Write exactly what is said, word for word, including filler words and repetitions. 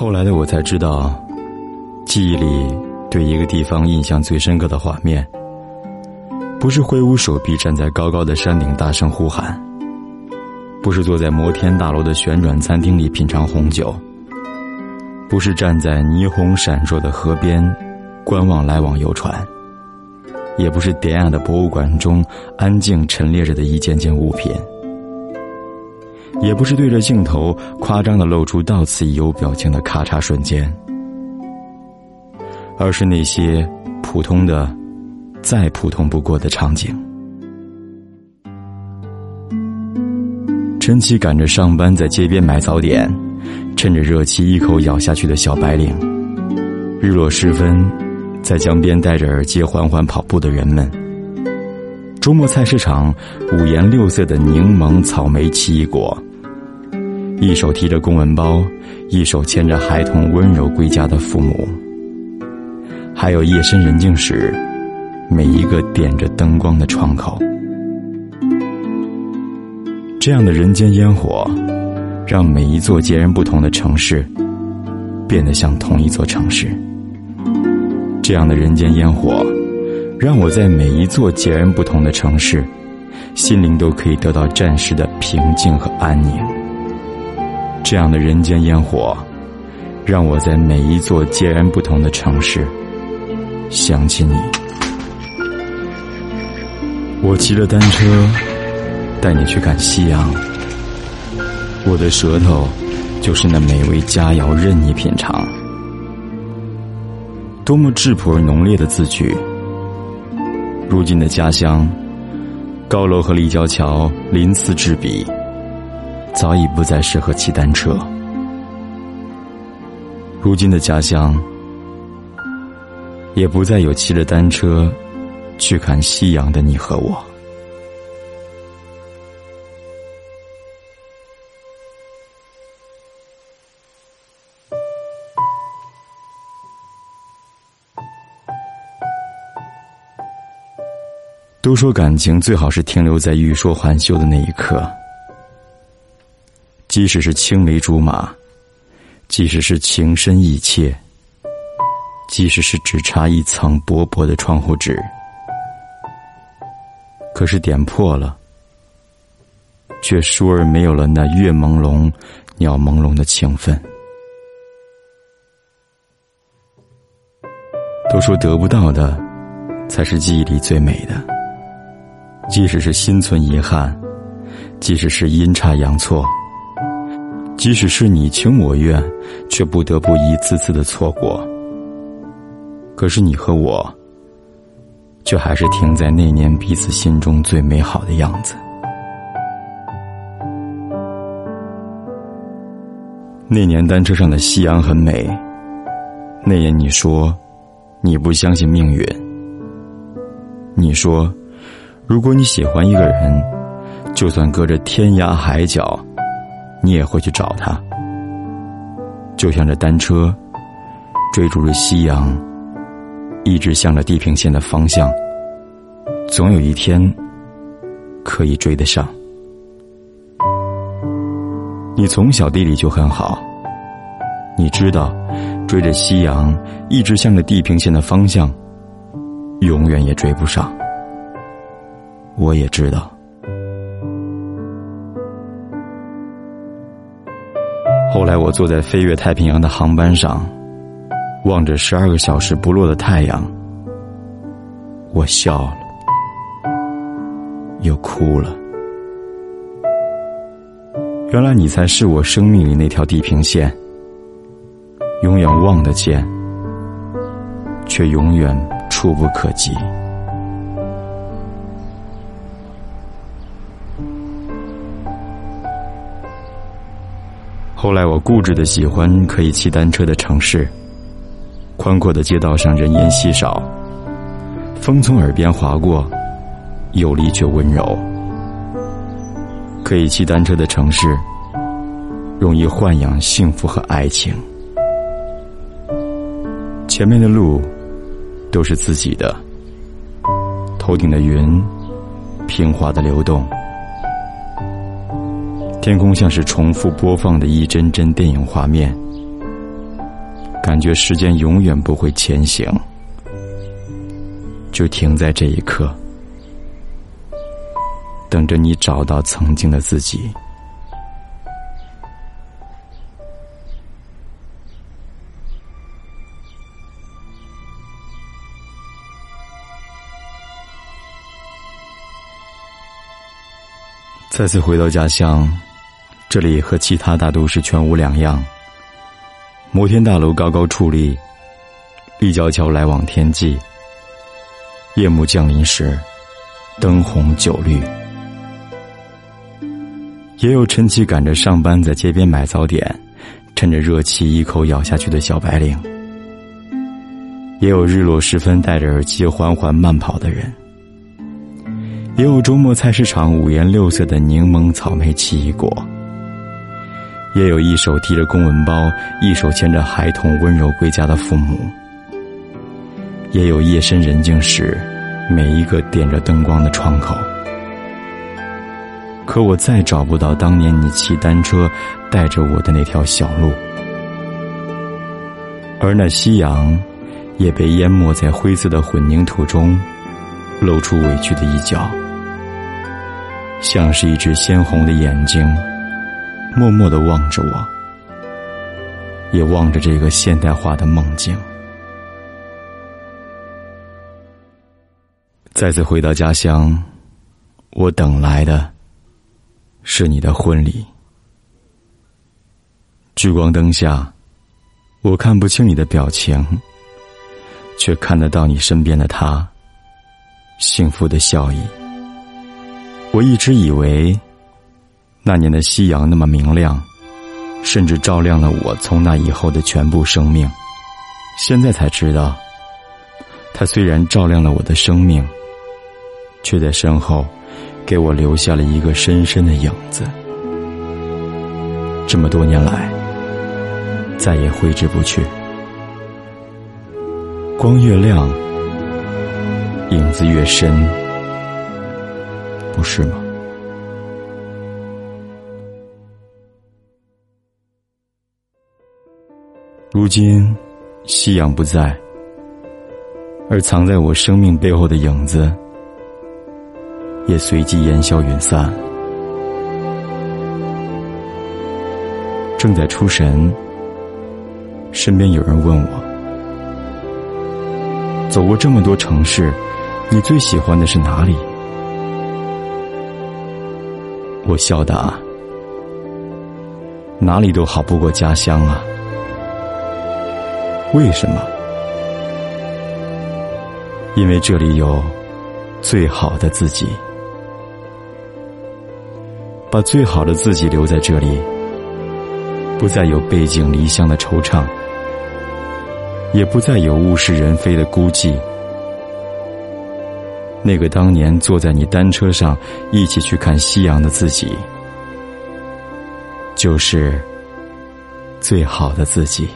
后来的我才知道，记忆里对一个地方印象最深刻的画面，不是挥舞手臂站在高高的山顶大声呼喊，不是坐在摩天大楼的旋转餐厅里品尝红酒，不是站在霓虹闪烁的河边观望来往游船，也不是典雅的博物馆中安静陈列着的一件件物品，也不是对着镜头夸张地露出到此一游表情的咔嚓瞬间，而是那些普通的再普通不过的场景。晨起赶着上班，在街边买早点，趁着热气一口咬下去的小白领，日落时分在江边戴着耳机缓缓跑步的人们，周末菜市场五颜六色的柠檬、草莓、奇异果，一手提着公文包，一手牵着孩童温柔归家的父母，还有夜深人静时每一个点着灯光的窗口。这样的人间烟火，让每一座截然不同的城市变得像同一座城市。这样的人间烟火，让我在每一座截然不同的城市，心灵都可以得到暂时的平静和安宁。这样的人间烟火，让我在每一座截然不同的城市想起你。我骑着单车带你去看夕阳，我的舌头就是那美味佳肴任你品尝。多么质朴而浓烈的字句。如今的家乡，高楼和立交桥鳞次栉比，早已不再适合骑单车。如今的家乡，也不再有骑着单车去看夕阳的你和我。都说感情最好是停留在欲说还休的那一刻，即使是青梅竹马，即使是情深意切，即使是只差一层薄薄的窗户纸，可是点破了，却倏而没有了那月朦胧鸟朦胧的情分。都说得不到的才是记忆里最美的，即使是心存遗憾，即使是阴差阳错，即使是你情我愿，却不得不一次次的错过。可是你和我，却还是停在那年彼此心中最美好的样子。那年单车上的夕阳很美，那年你说，你不相信命运，你说如果你喜欢一个人，就算隔着天涯海角，你也会去找他。就像这单车追逐着夕阳，一直向着地平线的方向，总有一天可以追得上。你从小地理就很好，你知道追着夕阳一直向着地平线的方向，永远也追不上。我也知道，后来我坐在飞越太平洋的航班上，望着十二个小时不落的太阳，我笑了又哭了。原来你才是我生命里那条地平线，永远望得见，却永远触不可及。后来我固执地喜欢可以骑单车的城市，宽阔的街道上人烟稀少，风从耳边划过，有力却温柔。可以骑单车的城市，容易豢养幸福和爱情。前面的路都是自己的，头顶的云平滑地流动，天空像是重复播放的一帧帧电影画面，感觉时间永远不会前行，就停在这一刻，等着你找到曾经的自己。再次回到家乡，这里和其他大都市全无两样。摩天大楼高高矗立，立交桥来往天际。夜幕降临时，灯红酒绿。也有晨起赶着上班，在街边买早点，趁着热气一口咬下去的小白领。也有日落时分戴着耳机缓缓慢跑的人。也有周末菜市场五颜六色的柠檬、草莓、奇异果，也有一手提着公文包，一手牵着孩童温柔归家的父母，也有夜深人静时每一个点着灯光的窗口。可我再找不到当年你骑单车带着我的那条小路，而那夕阳也被淹没在灰色的混凝土中，露出委屈的一角，像是一只鲜红的眼睛默默地望着我，也望着这个现代化的梦境。再次回到家乡，我等来的是你的婚礼。聚光灯下，我看不清你的表情，却看得到你身边的他幸福的笑意。我一直以为那年的夕阳那么明亮，甚至照亮了我从那以后的全部生命。现在才知道，它虽然照亮了我的生命，却在身后给我留下了一个深深的影子，这么多年来再也挥之不去。光越亮，影子越深，不是吗？如今夕阳不在，而藏在我生命背后的影子也随即烟消云散。正在出神，身边有人问我，走过这么多城市，你最喜欢的是哪里？我笑答，哪里都好不过家乡啊。为什么？因为这里有最好的自己。把最好的自己留在这里，不再有背井离乡的惆怅，也不再有物是人非的孤寂。那个当年坐在你单车上一起去看夕阳的自己，就是最好的自己。